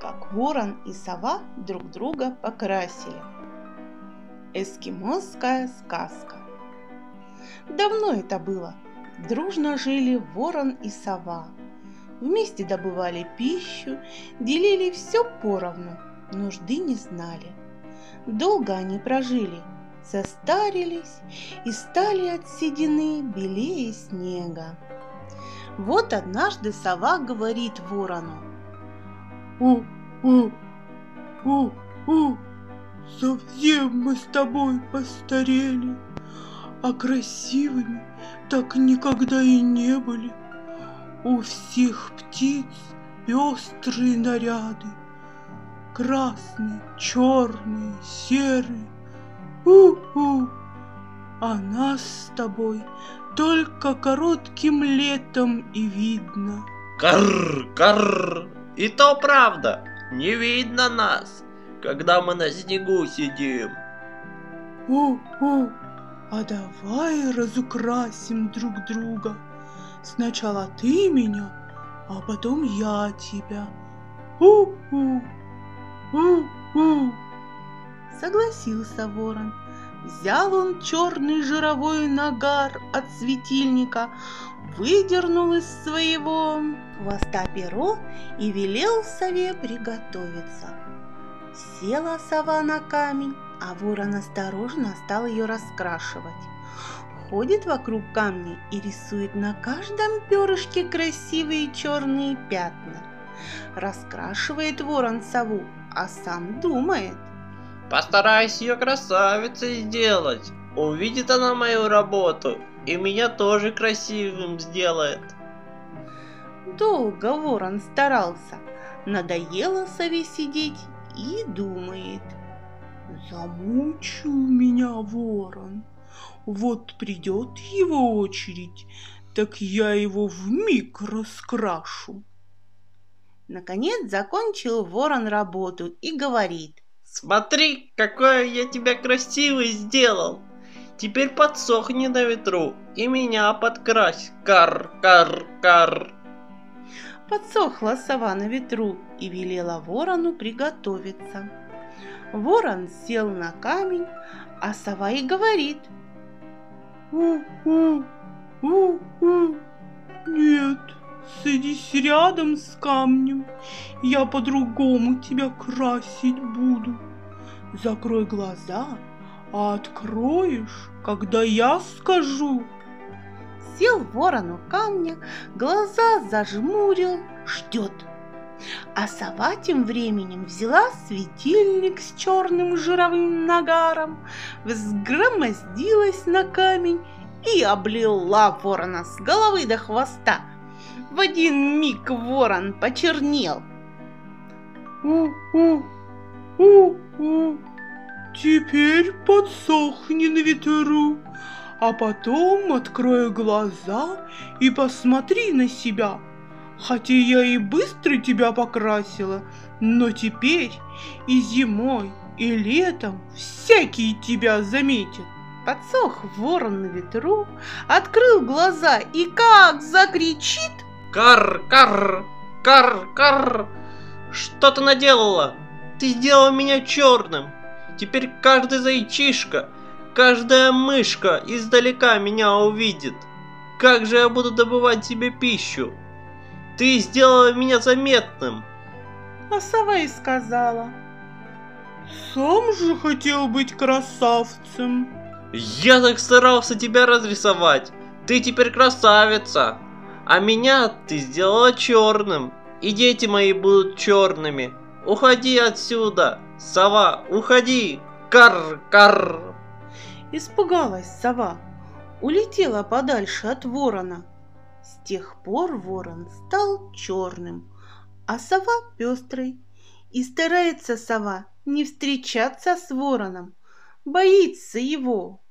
как ворон и сова друг друга покрасили. Эскимосская сказка. Давно это было. Дружно жили ворон и сова. Вместе добывали пищу, делили все поровну, нужды не знали. Долго они прожили, состарились и стали от седины белее снега. Вот однажды сова говорит ворону: «У, совсем мы с тобой постарели, а красивыми так никогда и не были. У всех птиц пестрые наряды, красные, черные, серые. У-у! А нас с тобой только коротким летом и видно». Карр-карр! И то правда, не видно нас, когда мы на снегу сидим. У-у! А давай разукрасим друг друга. Сначала ты меня, а потом я тебя. У-у! У-у! Согласился ворон. Взял он черный жировой нагар от светильника, выдернул из своего хвоста перо и велел сове приготовиться. Села сова на камень, а ворон осторожно стал ее раскрашивать. Ходит вокруг камня и рисует на каждом перышке красивые черные пятна. Раскрашивает ворон сову, а сам думает: постараюсь ее красавицей сделать. Увидит она мою работу и меня тоже красивым сделает. Долго ворон старался. Надоело сове сидеть и думает: замучил меня ворон. Вот придет его очередь, так я его вмиг раскрашу. Наконец закончил ворон работу и говорит: смотри, какое я тебя красивый сделал. Теперь подсохни на ветру и меня подкрась. Кар-кар-кар. Подсохла сова на ветру и велела ворону приготовиться. Ворон сел на камень, а сова и говорит: «У-у, у-у, нет, садись рядом с камнем, я по-другому тебя красить буду. Закрой глаза, а откроешь, когда я скажу». Сел ворон у камня, глаза зажмурил, ждет. А сова тем временем взяла светильник с черным жировым нагаром, взгромоздилась на камень и облила ворона с головы до хвоста. В один миг ворон почернел. «У-у, у-у, теперь подсохни на ветру, а потом открой глаза и посмотри на себя. Хотя я и быстро тебя покрасила, но теперь и зимой, и летом всякий тебя заметит». Подсох ворон на ветру, открыл глаза и как закричит: «Кар-кар, кар-кар, что ты наделала? Ты сделала меня черным. Теперь каждый зайчишка, каждая мышка издалека меня увидит. Как же я буду добывать себе пищу? Ты сделала меня заметным». А сова и сказала: «Сам же хотел быть красавцем. Я так старался тебя разрисовать. Ты теперь красавица. А меня ты сделала черным. И дети мои будут черными. Уходи отсюда, сова, уходи. Кар-кар». Испугалась сова. Улетела подальше от ворона. С тех пор ворон стал черным, а сова пестрой. И старается сова не встречаться с вороном, боится его.